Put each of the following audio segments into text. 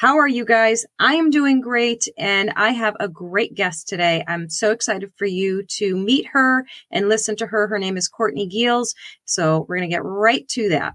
How are you guys? I am doing great, and I have a great guest today. I'm so excited for you to meet her and listen to her. Her name is Courtney Gilles, so we're going to get right to that.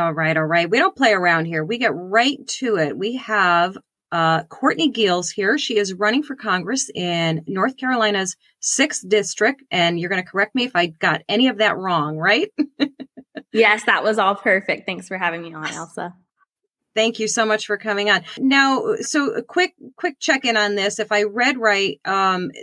All right. We don't play around here. We get right to it. We have Courtney Gilles here. She is running for Congress in North Carolina's 6th District. And you're going to correct me if I got any of that wrong, right? Yes, that was all perfect. Thanks for having me on, Elsa. Thank you so much for coming on. Now, so a quick check-in on this. If I read right,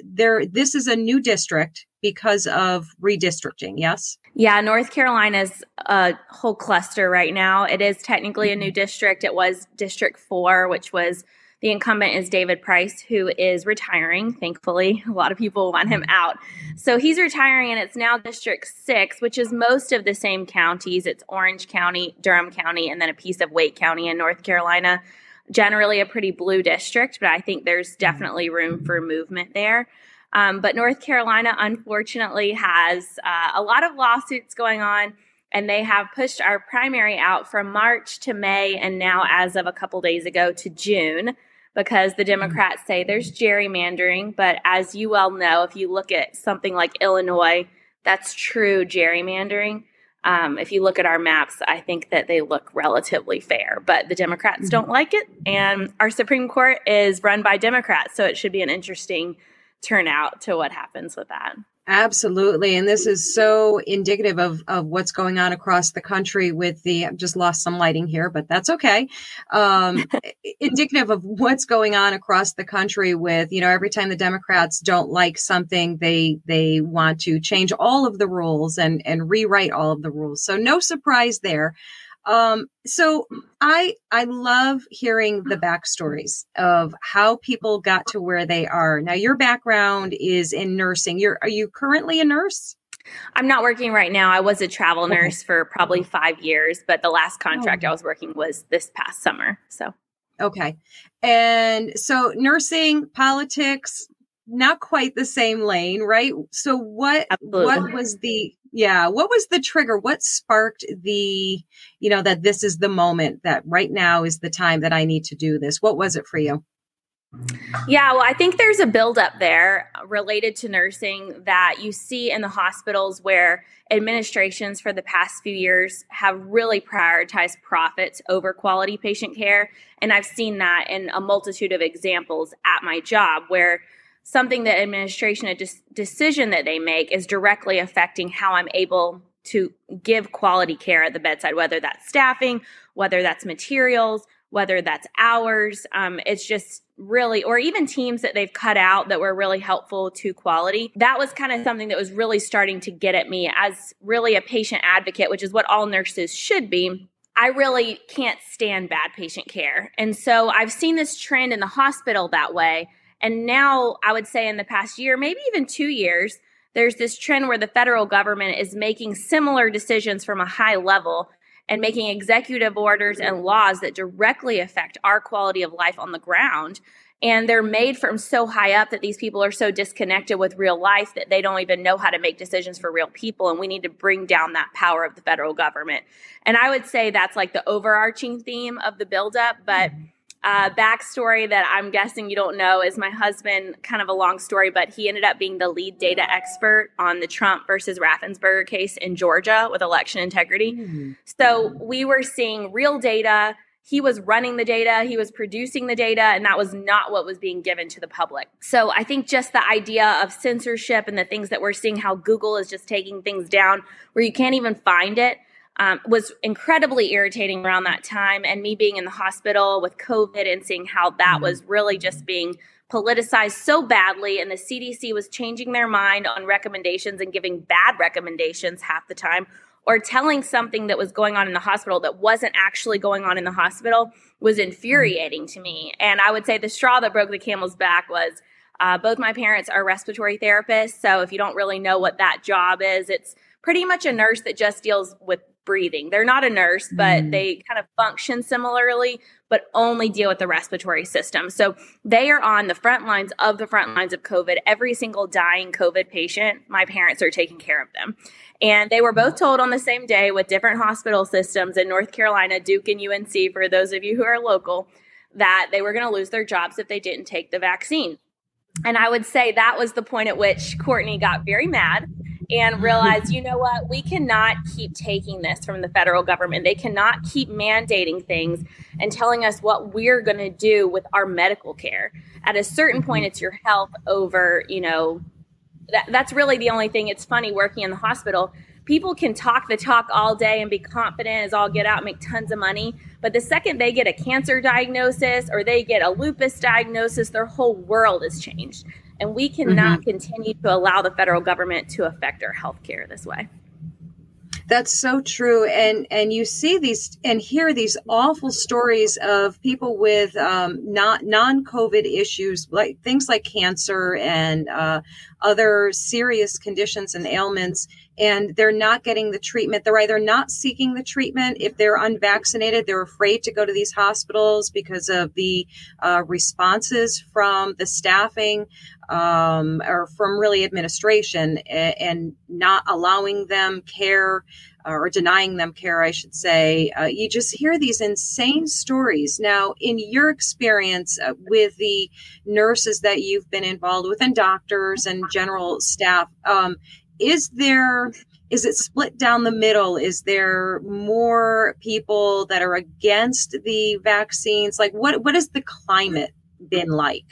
this is a new district because of redistricting, yes? Yeah, North Carolina's a whole cluster right now. It is technically a new district. It was District 4, which was the incumbent is David Price, who is retiring, thankfully. A lot of people want him out. So he's retiring, and it's now District 6, which is most of the same counties. It's Orange County, Durham County, and then a piece of Wake County in North Carolina. Generally a pretty blue district, but I think there's definitely room for movement there. But North Carolina, unfortunately, has a lot of lawsuits going on, and they have pushed our primary out from March to May, and now as of a couple days ago to June, because the Democrats say there's gerrymandering. But as you well know, if you look at something like Illinois, that's true gerrymandering. If you look at our maps, I think that they look relatively fair, but the Democrats don't like it. And our Supreme Court is run by Democrats, so it should be an interesting turnout to what happens with that. Absolutely. And this is so indicative of what's going on across the country with the, I've just lost some lighting here, but that's okay. Indicative of what's going on across the country with, you know, every time the Democrats don't like something, they want to change all of the rules and rewrite all of the rules. So no surprise there. So I love hearing the backstories of how people got to where they are. Now, your background is in nursing. Are you currently a nurse? I'm not working right now. I was a travel nurse for probably 5 years, but the last contract I was working was this past summer. So, okay. And so nursing, politics, not quite the same lane, right? So what was the... Yeah. What was the trigger? What sparked the, you know, that this is the moment, that right now is the time that I need to do this? What was it for you? Yeah, well, I think there's a buildup there related to nursing that you see in the hospitals where administrations for the past few years have really prioritized profits over quality patient care. And I've seen that in a multitude of examples at my job where something that administration, a decision that they make is directly affecting how I'm able to give quality care at the bedside, whether that's staffing, whether that's materials, whether that's hours. It's just really, or even teams that they've cut out that were really helpful to quality. That was kind of something that was really starting to get at me as really a patient advocate, which is what all nurses should be. I really can't stand bad patient care. And so I've seen this trend in the hospital that way. And now I would say in the past year, maybe even 2 years, there's this trend where the federal government is making similar decisions from a high level and making executive orders and laws that directly affect our quality of life on the ground. And they're made from so high up that these people are so disconnected with real life that they don't even know how to make decisions for real people. And we need to bring down that power of the federal government. And I would say that's like the overarching theme of the buildup. But backstory that I'm guessing you don't know is my husband, kind of a long story, but he ended up being the lead data expert on the Trump versus Raffensperger case in Georgia with election integrity. Mm-hmm. So we were seeing real data. He was running the data. He was producing the data. And that was not what was being given to the public. So I think just the idea of censorship and the things that we're seeing, how Google is just taking things down where you can't even find it, was incredibly irritating around that time. And me being in the hospital with COVID and seeing how that was really just being politicized so badly. And the CDC was changing their mind on recommendations and giving bad recommendations half the time, or telling something that was going on in the hospital that wasn't actually going on in the hospital was infuriating to me. And I would say the straw that broke the camel's back was Both my parents are respiratory therapists. So if you don't really know what that job is, it's pretty much a nurse that just deals with breathing. They're not a nurse, but they kind of function similarly, but only deal with the respiratory system. So they are on the front lines of COVID. Every single dying COVID patient, my parents are taking care of them. And they were both told on the same day with different hospital systems in North Carolina, Duke and UNC, for those of you who are local, that they were going to lose their jobs if they didn't take the vaccine. And I would say that was the point at which Courtney got very mad and realized, you know what, we cannot keep taking this from the federal government. They cannot keep mandating things and telling us what we're going to do with our medical care. At a certain point, it's your health over, you know, that's really the only thing. It's funny working in the hospital. People can talk the talk all day and be confident as all get out, make tons of money. But the second they get a cancer diagnosis or they get a lupus diagnosis, their whole world is changed. And we cannot continue to allow the federal government to affect our healthcare this way. That's so true. And you see these and hear these awful stories of people with non-COVID issues, like things like cancer and other serious conditions and ailments, and they're not getting the treatment. They're either not seeking the treatment. If they're unvaccinated, they're afraid to go to these hospitals because of the responses from the staffing or from really administration and not allowing them care or denying them care, I should say. You just hear these insane stories. Now, in your experience with the nurses that you've been involved with and doctors and general staff, is it split down the middle? Is there more people that are against the vaccines? Like what has the climate been like?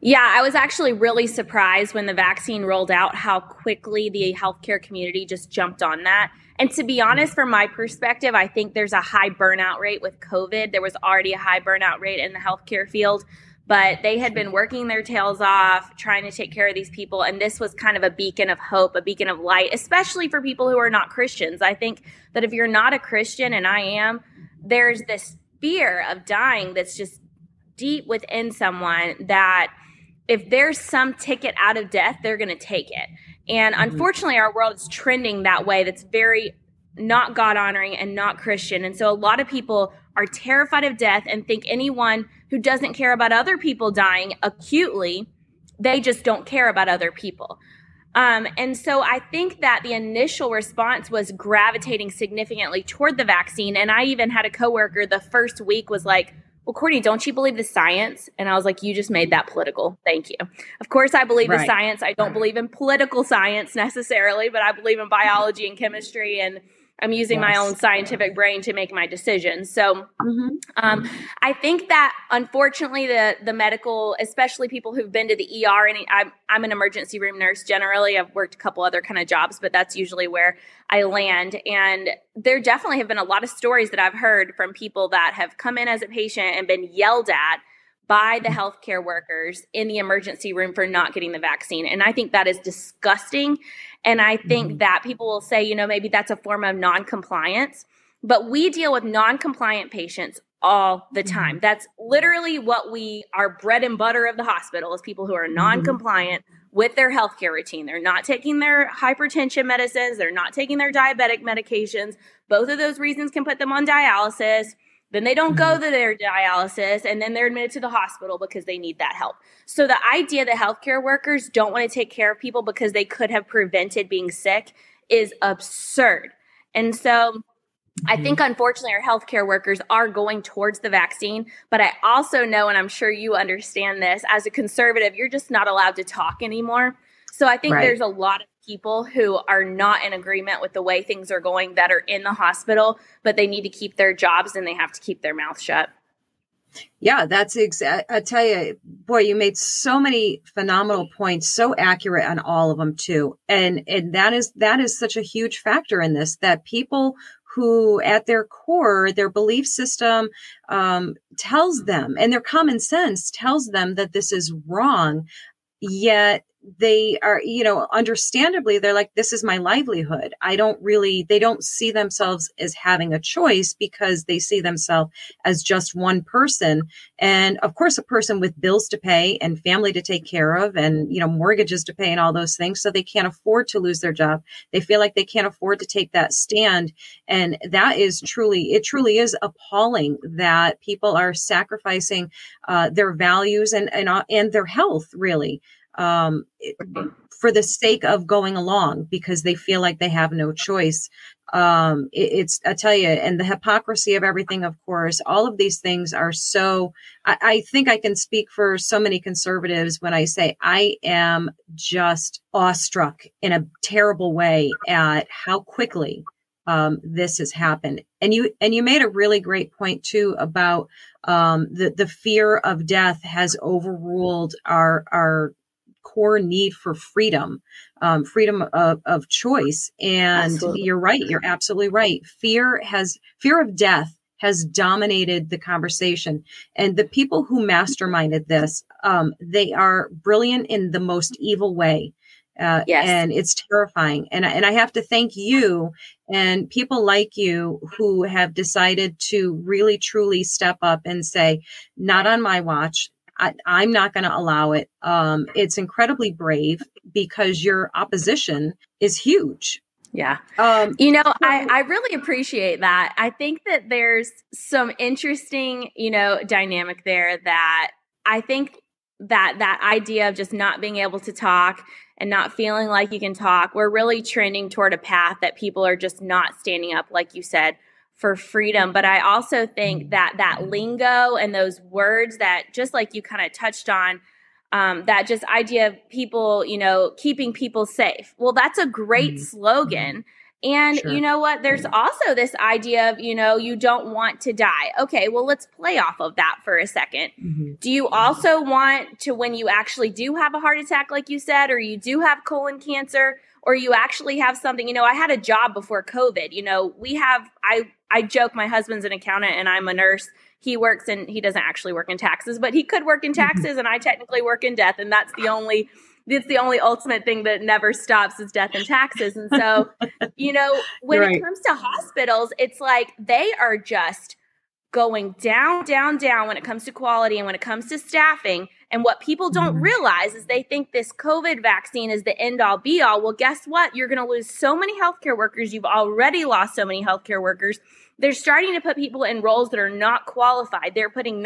Yeah, I was actually really surprised when the vaccine rolled out how quickly the healthcare community just jumped on that. And to be honest, from my perspective, I think there's a high burnout rate with COVID. There was already a high burnout rate in the healthcare field, but they had been working their tails off trying to take care of these people. And this was kind of a beacon of hope, a beacon of light, especially for people who are not Christians. I think that if you're not a Christian, and I am, there's this fear of dying that's just deep within someone that if there's some ticket out of death, they're going to take it. And unfortunately, our world is trending that way. That's very not God-honoring and not Christian. And so a lot of people are terrified of death and think anyone who doesn't care about other people dying acutely, they just don't care about other people. And so I think that the initial response was gravitating significantly toward the vaccine. And I even had a coworker the first week was like, well, Courtney, don't you believe the science? And I was like, you just made that political. Thank you. Of course, I believe the science. I don't believe in political science necessarily, but I believe in biology and chemistry, and I'm using my own scientific brain to make my decisions. So I think that unfortunately the medical, especially people who've been to the ER, and I'm an emergency room nurse generally. I've worked a couple other kind of jobs, but that's usually where I land. And there definitely have been a lot of stories that I've heard from people that have come in as a patient and been yelled at by the healthcare workers in the emergency room for not getting the vaccine. And I think that is disgusting. And I think that people will say, you know, maybe that's a form of noncompliance, but we deal with noncompliant patients all the time. That's literally what our bread and butter of the hospital is people who are noncompliant with their healthcare routine. They're not taking their hypertension medicines. They're not taking their diabetic medications. Both of those reasons can put them on dialysis. Then they don't go to their dialysis, and then they're admitted to the hospital because they need that help. So the idea that healthcare workers don't want to take care of people because they could have prevented being sick is absurd. And so I think, unfortunately, our healthcare workers are going towards the vaccine. But I also know, and I'm sure you understand this, as a conservative, you're just not allowed to talk anymore. So I think there's a lot of people who are not in agreement with the way things are going that are in the hospital, but they need to keep their jobs and they have to keep their mouth shut. Yeah, that's exact. I tell you, boy, you made so many phenomenal points, so accurate on all of them too. And that is such a huge factor in this, that people who at their core, their belief system tells them, and their common sense tells them that this is wrong, yet they are, you know, understandably, they're like, this is my livelihood. They don't see themselves as having a choice because they see themselves as just one person. And of course, a person with bills to pay and family to take care of and, you know, mortgages to pay and all those things. So they can't afford to lose their job. They feel like they can't afford to take that stand. And that is truly is appalling that people are sacrificing their values and their health, really. For the sake of going along because they feel like they have no choice. It's, I tell you, and the hypocrisy of everything, of course, all of these things are so, I think I can speak for so many conservatives when I say I am just awestruck in a terrible way at how quickly this has happened. And you made a really great point too about the fear of death has overruled our core need for freedom, freedom of choice. And absolutely. You're right. You're absolutely right. Fear of death has dominated the conversation. And the people who masterminded this, they are brilliant in the most evil way. Yes. And it's terrifying. And I have to thank you and people like you who have decided to really, truly step up and say, not on my watch. I'm not going to allow it. It's incredibly brave because your opposition is huge. Yeah. I really appreciate that. I think that there's some interesting, dynamic there that I think that idea of just not being able to talk and not feeling like you can talk, we're really trending toward a path that people are just not standing up, like you said, for freedom. But I also think that lingo and those words that just like you kind of touched on, that just idea of people, keeping people safe. Well, that's a great mm-hmm. slogan. And sure. You know what? There's also this idea of, you don't want to die. Okay, well, let's play off of that for a second. Mm-hmm. Do you also want to, when you actually do have a heart attack, like you said, or you do have colon cancer, or you actually have something, I had a job before COVID, I joke, my husband's an accountant and I'm a nurse. He doesn't actually work in taxes, but he could work in taxes and I technically work in death. And that's the only ultimate thing that never stops is death and taxes. And so, when You're right. It comes to hospitals, it's like they are just going down, down, down when it comes to quality and when it comes to staffing. And what people don't realize is they think this COVID vaccine is the end all be all. Well, guess what? You're going to lose so many healthcare workers. You've already lost so many healthcare workers. They're starting to put people in roles that are not qualified. They're putting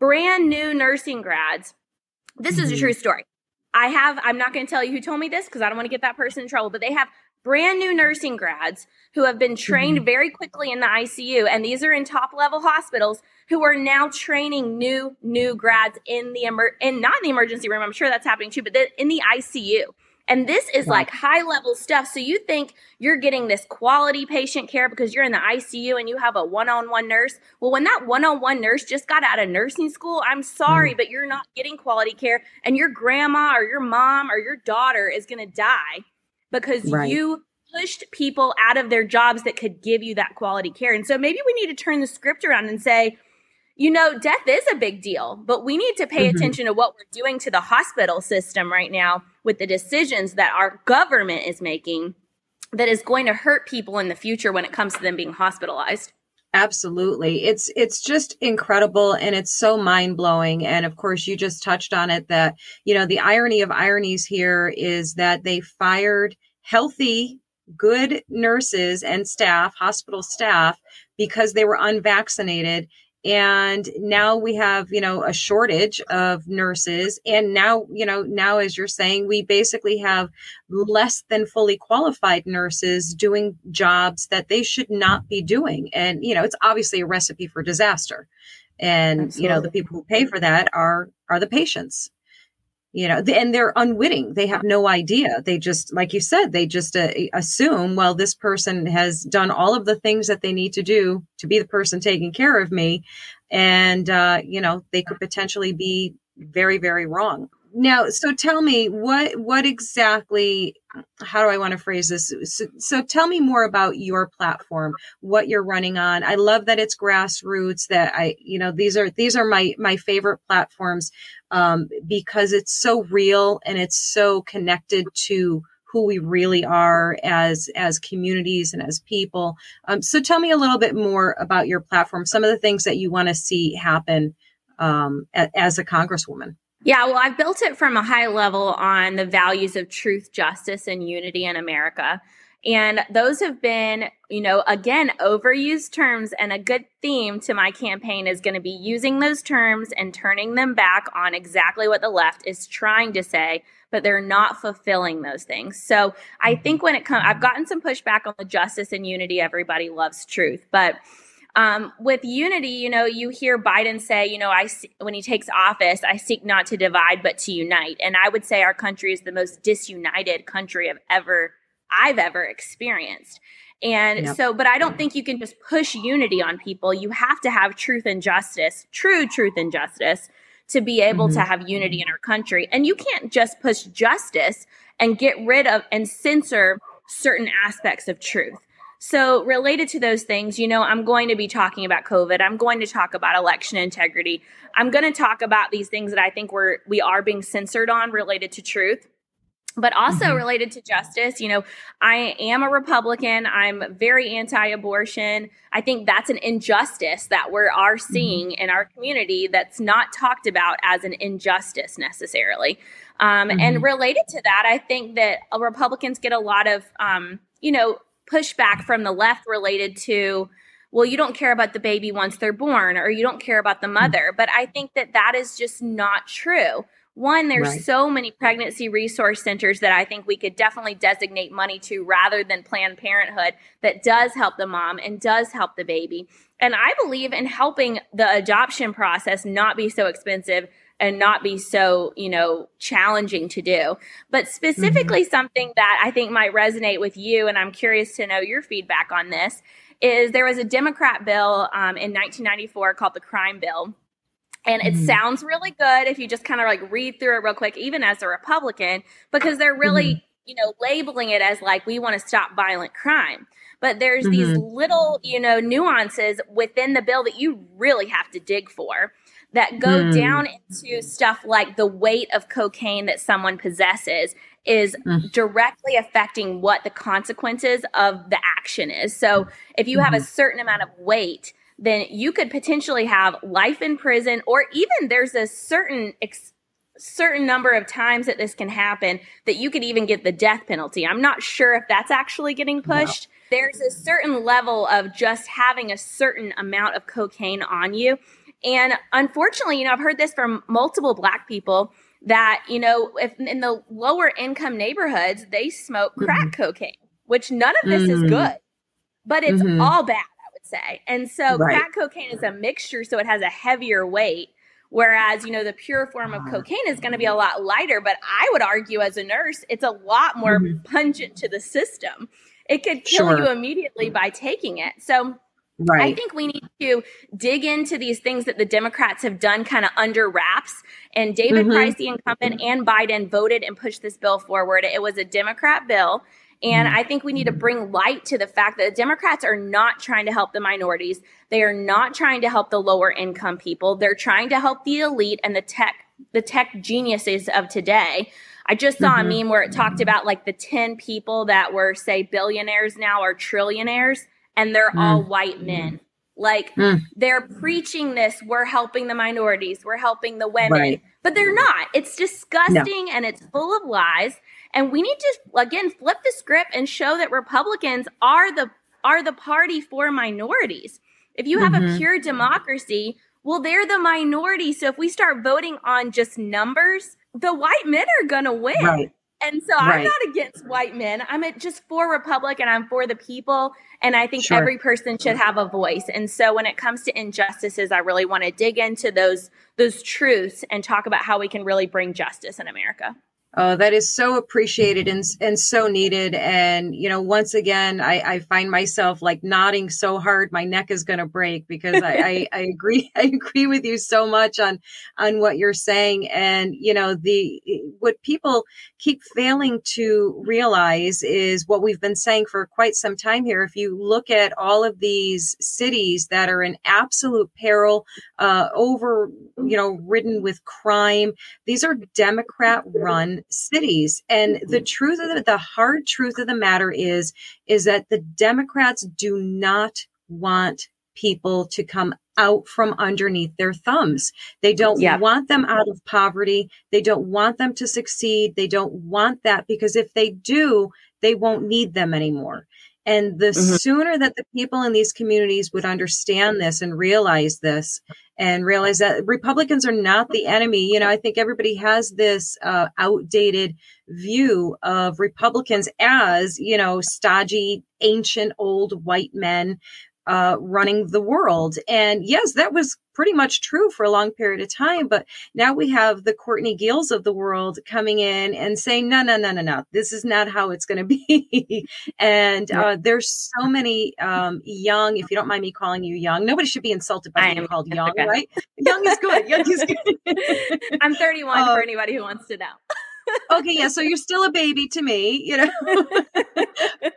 brand new nursing grads. This is a true story. I'm not going to tell you who told me this because I don't want to get that person in trouble, but they have brand new nursing grads who have been trained very quickly in the ICU. And these are in top level hospitals who are now training new grads in not in the emergency room. I'm sure that's happening too, but in the ICU. And this is like high level stuff. So you think you're getting this quality patient care because you're in the ICU and you have a one-on-one nurse. Well, when that one-on-one nurse just got out of nursing school, I'm sorry, but you're not getting quality care and your grandma or your mom or your daughter is going to die because you pushed people out of their jobs that could give you that quality care. And so maybe we need to turn the script around and say, death is a big deal, but we need to pay attention to what we're doing to the hospital system right now with the decisions that our government is making that is going to hurt people in the future when it comes to them being hospitalized. Absolutely. It's just incredible. And it's so mind blowing. And of course, you just touched on it that, the irony of ironies here is that they fired healthy, good nurses and staff, hospital staff, because they were unvaccinated. And now we have, a shortage of nurses. And now, now, as you're saying, we basically have less than fully qualified nurses doing jobs that they should not be doing. And, it's obviously a recipe for disaster. And, absolutely. The people who pay for that are the patients. And they're unwitting. They have no idea. They just, like you said, they just assume, well, this person has done all of the things that they need to do to be the person taking care of me. And, they could potentially be very, very wrong. Now, so tell me what exactly, how do I want to phrase this? So tell me more about your platform, what you're running on. I love that it's grassroots, that these are my favorite platforms. because it's so real and it's so connected to who we really are as communities and as people. So tell me a little bit more about your platform, some of the things that you want to see happen as a congresswoman. Yeah, well, I've built it from a high level on the values of truth, justice, and unity in America. And those have been, you know, again, overused terms, and a good theme to my campaign is going to be using those terms and turning them back on exactly what the left is trying to say, but they're not fulfilling those things. So I think when it comes, I've gotten some pushback on the justice and unity. Everybody loves truth, but with unity, you know, you hear Biden say, you know, when he takes office, I seek not to divide, but to unite. And I would say our country is the most disunited country I've ever experienced. And so, but I don't think you can just push unity on people. You have to have truth and justice, true truth and justice, to be able to have unity in our country. And you can't just push justice and get rid of and censor certain aspects of truth. So related to those things, you know, I'm going to be talking about COVID. I'm going to talk about election integrity. I'm going to talk about these things that I think we are being censored on related to truth. But also related to justice, you know, I am a Republican. I'm very anti-abortion. I think that's an injustice that we are seeing in our community that's not talked about as an injustice necessarily. And related to that, I think that Republicans get a lot of, you know, pushback from the left related to, well, you don't care about the baby once they're born, or you don't care about the mother. But I think that that is just not true. One, there's so many pregnancy resource centers that I think we could definitely designate money to rather than Planned Parenthood that does help the mom and does help the baby. And I believe in helping the adoption process not be so expensive and not be so, you know, challenging to do. But specifically something that I think might resonate with you, and I'm curious to know your feedback on this, is there was a Democrat bill in 1994 called the Crime Bill. And it sounds really good if you just kind of like read through it real quick, even as a Republican, because they're really, you know, labeling it as like, we want to stop violent crime. But there's these little, you know, nuances within the bill that you really have to dig for that go down into stuff like the weight of cocaine that someone possesses is directly affecting what the consequences of the action is. So if you have a certain amount of weight, then you could potentially have life in prison, or even there's a certain number of times that this can happen that you could even get the death penalty. I'm not sure if that's actually getting pushed. No. There's a certain level of just having a certain amount of cocaine on you. And unfortunately, you know, I've heard this from multiple Black people that, you know, if in the lower income neighborhoods, they smoke crack cocaine, which none of this is good, but it's all bad. Say. And so crack cocaine is a mixture, so it has a heavier weight, whereas, you know, the pure form of cocaine is going to be a lot lighter. But I would argue as a nurse, it's a lot more pungent to the system. It could kill you immediately by taking it. So I think we need to dig into these things that the Democrats have done kind of under wraps. And David Price, the incumbent, and Biden voted and pushed this bill forward. It was a Democrat bill. And I think we need to bring light to the fact that the Democrats are not trying to help the minorities. They are not trying to help the lower income people. They're trying to help the elite and the tech geniuses of today. I just saw a meme where it talked about like the 10 people that were, say, billionaires now are trillionaires, and they're all white men. Like they're preaching this, we're helping the minorities, we're helping the women, but they're not. It's disgusting and it's full of lies. And we need to, again, flip the script and show that Republicans are the party for minorities. If you have a pure democracy, well, they're the minority. So if we start voting on just numbers, the white men are going to win. And so I'm not against white men. I'm just for Republic, and I'm for the people. And I think every person should have a voice. And so when it comes to injustices, I really want to dig into those truths and talk about how we can really bring justice in America. That is so appreciated and so needed. And, you know, once again, I find myself like nodding so hard, my neck is going to break because I agree with you so much on what you're saying. And, you know, what people keep failing to realize is what we've been saying for quite some time here. If you look at all of these cities that are in absolute peril, ridden with crime, these are Democrat run cities. And the truth of the hard truth of the matter is that the Democrats do not want people to come out from underneath their thumbs. They don't want them out of poverty. They don't want them to succeed. They don't want that, because if they do, they won't need them anymore. And the sooner that the people in these communities would understand this and realize that Republicans are not the enemy. You know, I think everybody has this outdated view of Republicans as, you know, stodgy, ancient, old white men running the world. And yes, that was pretty much true for a long period of time. But now we have the Courtney Gilles of the world coming in and saying, no, this is not how it's going to be. And there's so many young, if you don't mind me calling you young, nobody should be insulted by being called young, right? Young is good. Young is good. I'm 31 for anybody who wants to know. Okay. Yeah. So you're still a baby to me, you know,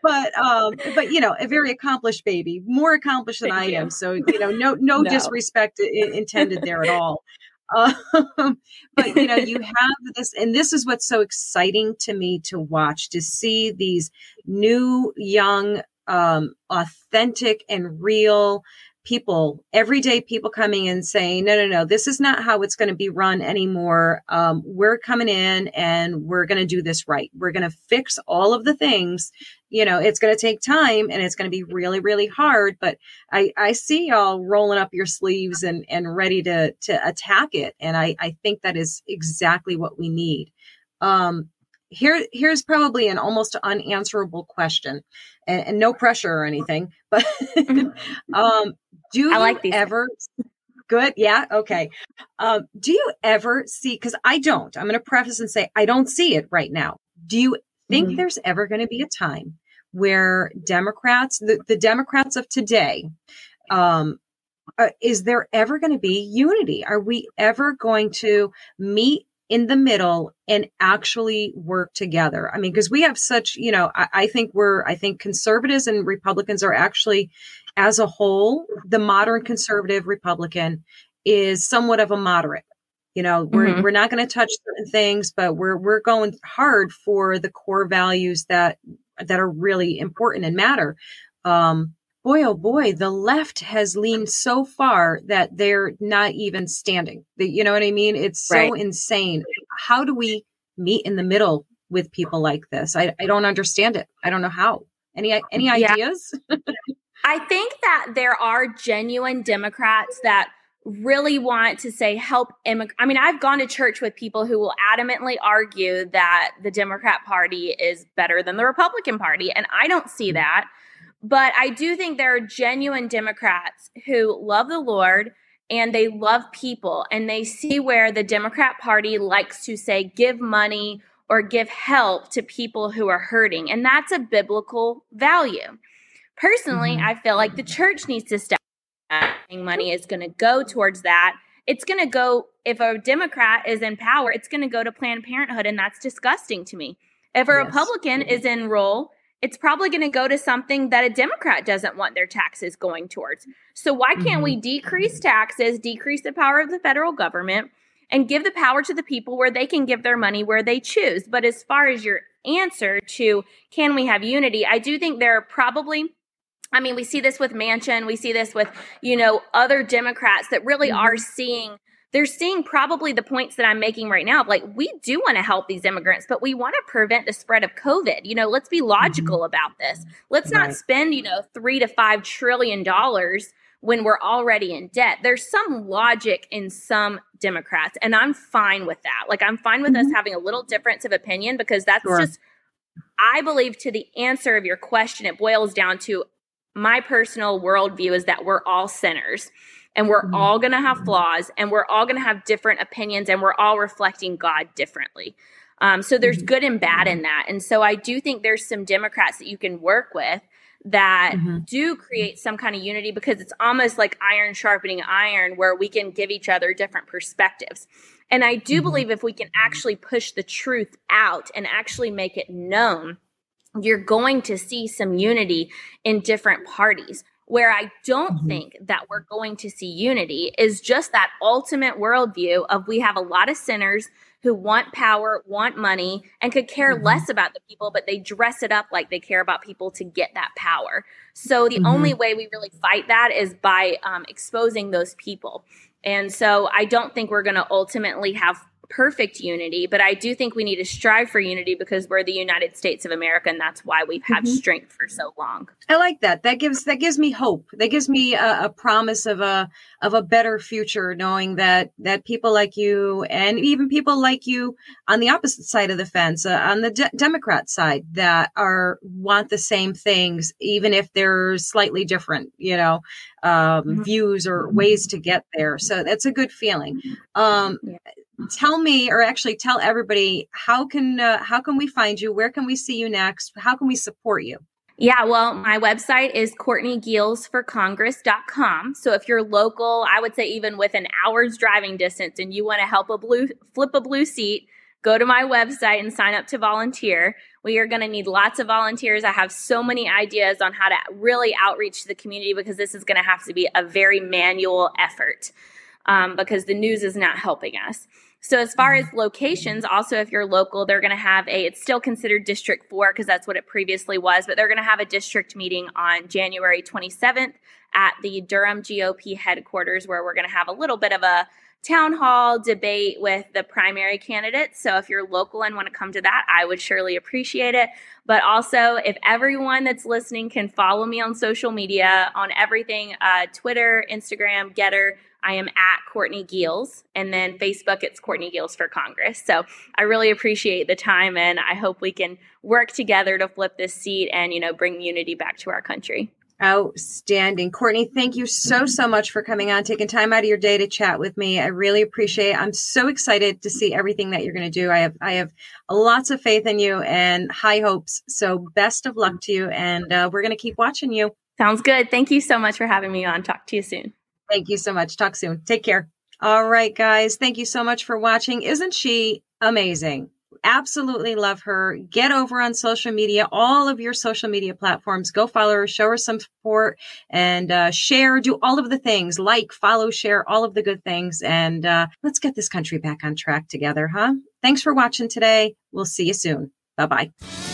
but you know, a very accomplished baby, more accomplished than I am. So, you know, no disrespect intended there at all. But you know, you have this, and this is what's so exciting to me to watch, to see these new, young, authentic and real people, everyday people coming in saying, no, this is not how it's going to be run anymore. We're coming in and we're going to do this right. We're going to fix all of the things. You know, it's going to take time and it's going to be really, really hard. But I see y'all rolling up your sleeves and ready to attack it. And I think that is exactly what we need. Here's probably an almost unanswerable question and no pressure or anything, but do you ever see, because I don't, I'm going to preface and say, I don't see it right now. Do you think there's ever going to be a time where Democrats, the Democrats of today, is there ever going to be unity? Are we ever going to meet in the middle and actually work together? I mean, because we have such, you know, I think conservatives and Republicans are actually, as a whole, the modern conservative Republican is somewhat of a moderate. You know, we're not going to touch certain things, but we're going hard for the core values that are really important and matter. Boy, oh boy, the left has leaned so far that they're not even standing. You know what I mean? It's so insane. How do we meet in the middle with people like this? I don't understand it. I don't know how. Any ideas? I think that there are genuine Democrats that really want to say help immigrants. I mean, I've gone to church with people who will adamantly argue that the Democrat Party is better than the Republican Party, and I don't see that. But I do think there are genuine Democrats who love the Lord and they love people, and they see where the Democrat Party likes to say, give money or give help to people who are hurting. And that's a biblical value. Personally, I feel like the church needs to stop. Money is going to go towards that. It's going to go, if a Democrat is in power, it's going to go to Planned Parenthood. And that's disgusting to me. If a Republican is in role, it's probably going to go to something that a Democrat doesn't want their taxes going towards. So why can't we decrease taxes, decrease the power of the federal government, and give the power to the people where they can give their money where they choose? But as far as your answer to can we have unity, I do think there are probably, I mean, we see this with Manchin, we see this with, you know, other Democrats that really are seeing, they're seeing probably the points that I'm making right now. Like, we do want to help these immigrants, but we want to prevent the spread of COVID. You know, let's be logical about this. Let's not spend, you know, $3 to $5 trillion when we're already in debt. There's some logic in some Democrats, and I'm fine with that. Like, I'm fine with us having a little difference of opinion, because that's just, I believe, to the answer of your question, it boils down to my personal worldview is that we're all sinners. And we're all going to have flaws, and we're all going to have different opinions, and we're all reflecting God differently. So there's good and bad in that. And so I do think there's some Democrats that you can work with that do create some kind of unity, because it's almost like iron sharpening iron, where we can give each other different perspectives. And I do believe if we can actually push the truth out and actually make it known, you're going to see some unity in different parties. Where I don't think that we're going to see unity is just that ultimate worldview of we have a lot of sinners who want power, want money, and could care less about the people, but they dress it up like they care about people to get that power. So the only way we really fight that is by exposing those people. And so I don't think we're going to ultimately have perfect unity, but I do think we need to strive for unity, because we're the United States of America, and that's why we've had strength for so long. I like that. That gives me hope. That gives me a promise of a better future, knowing that people like you, and even people like you on the opposite side of the fence, on the Democrat side, that want the same things, even if they're slightly different, views or ways to get there. So that's a good feeling. Tell me, or actually tell everybody, how can we find you? Where can we see you next? How can we support you? Yeah, well, my website is CourtneyGeelsForCongress.com. So if you're local, I would say even with an hour's driving distance, and you want to help flip a blue seat, go to my website and sign up to volunteer. We are going to need lots of volunteers. I have so many ideas on how to really outreach to the community, because this is going to have to be a very manual effort, because the news is not helping us. So as far as locations, also, if you're local, they're going to have it's still considered District 4 because that's what it previously was, but they're going to have a district meeting on January 27th at the Durham GOP headquarters, where we're going to have a little bit of a town hall debate with the primary candidates. So if you're local and want to come to that, I would surely appreciate it. But also, if everyone that's listening can follow me on social media, on everything, Twitter, Instagram, Getter, I am at Courtney Gilles, and then Facebook, it's Courtney Gilles for Congress. So I really appreciate the time, and I hope we can work together to flip this seat and, bring unity back to our country. Outstanding. Courtney, thank you so much for coming on, taking time out of your day to chat with me. I really appreciate it. I'm so excited to see everything that you're going to do. I have lots of faith in you and high hopes. So best of luck to you. And we're going to keep watching you. Sounds good. Thank you so much for having me on. Talk to you soon. Thank you so much. Talk soon. Take care. All right, guys. Thank you so much for watching. Isn't she amazing? Absolutely love her. Get over on social media, all of your social media platforms. Go follow her, show her some support, and share, do all of the things, like, follow, share, all of the good things. And let's get this country back on track together, huh? Thanks for watching today. We'll see you soon. Bye-bye.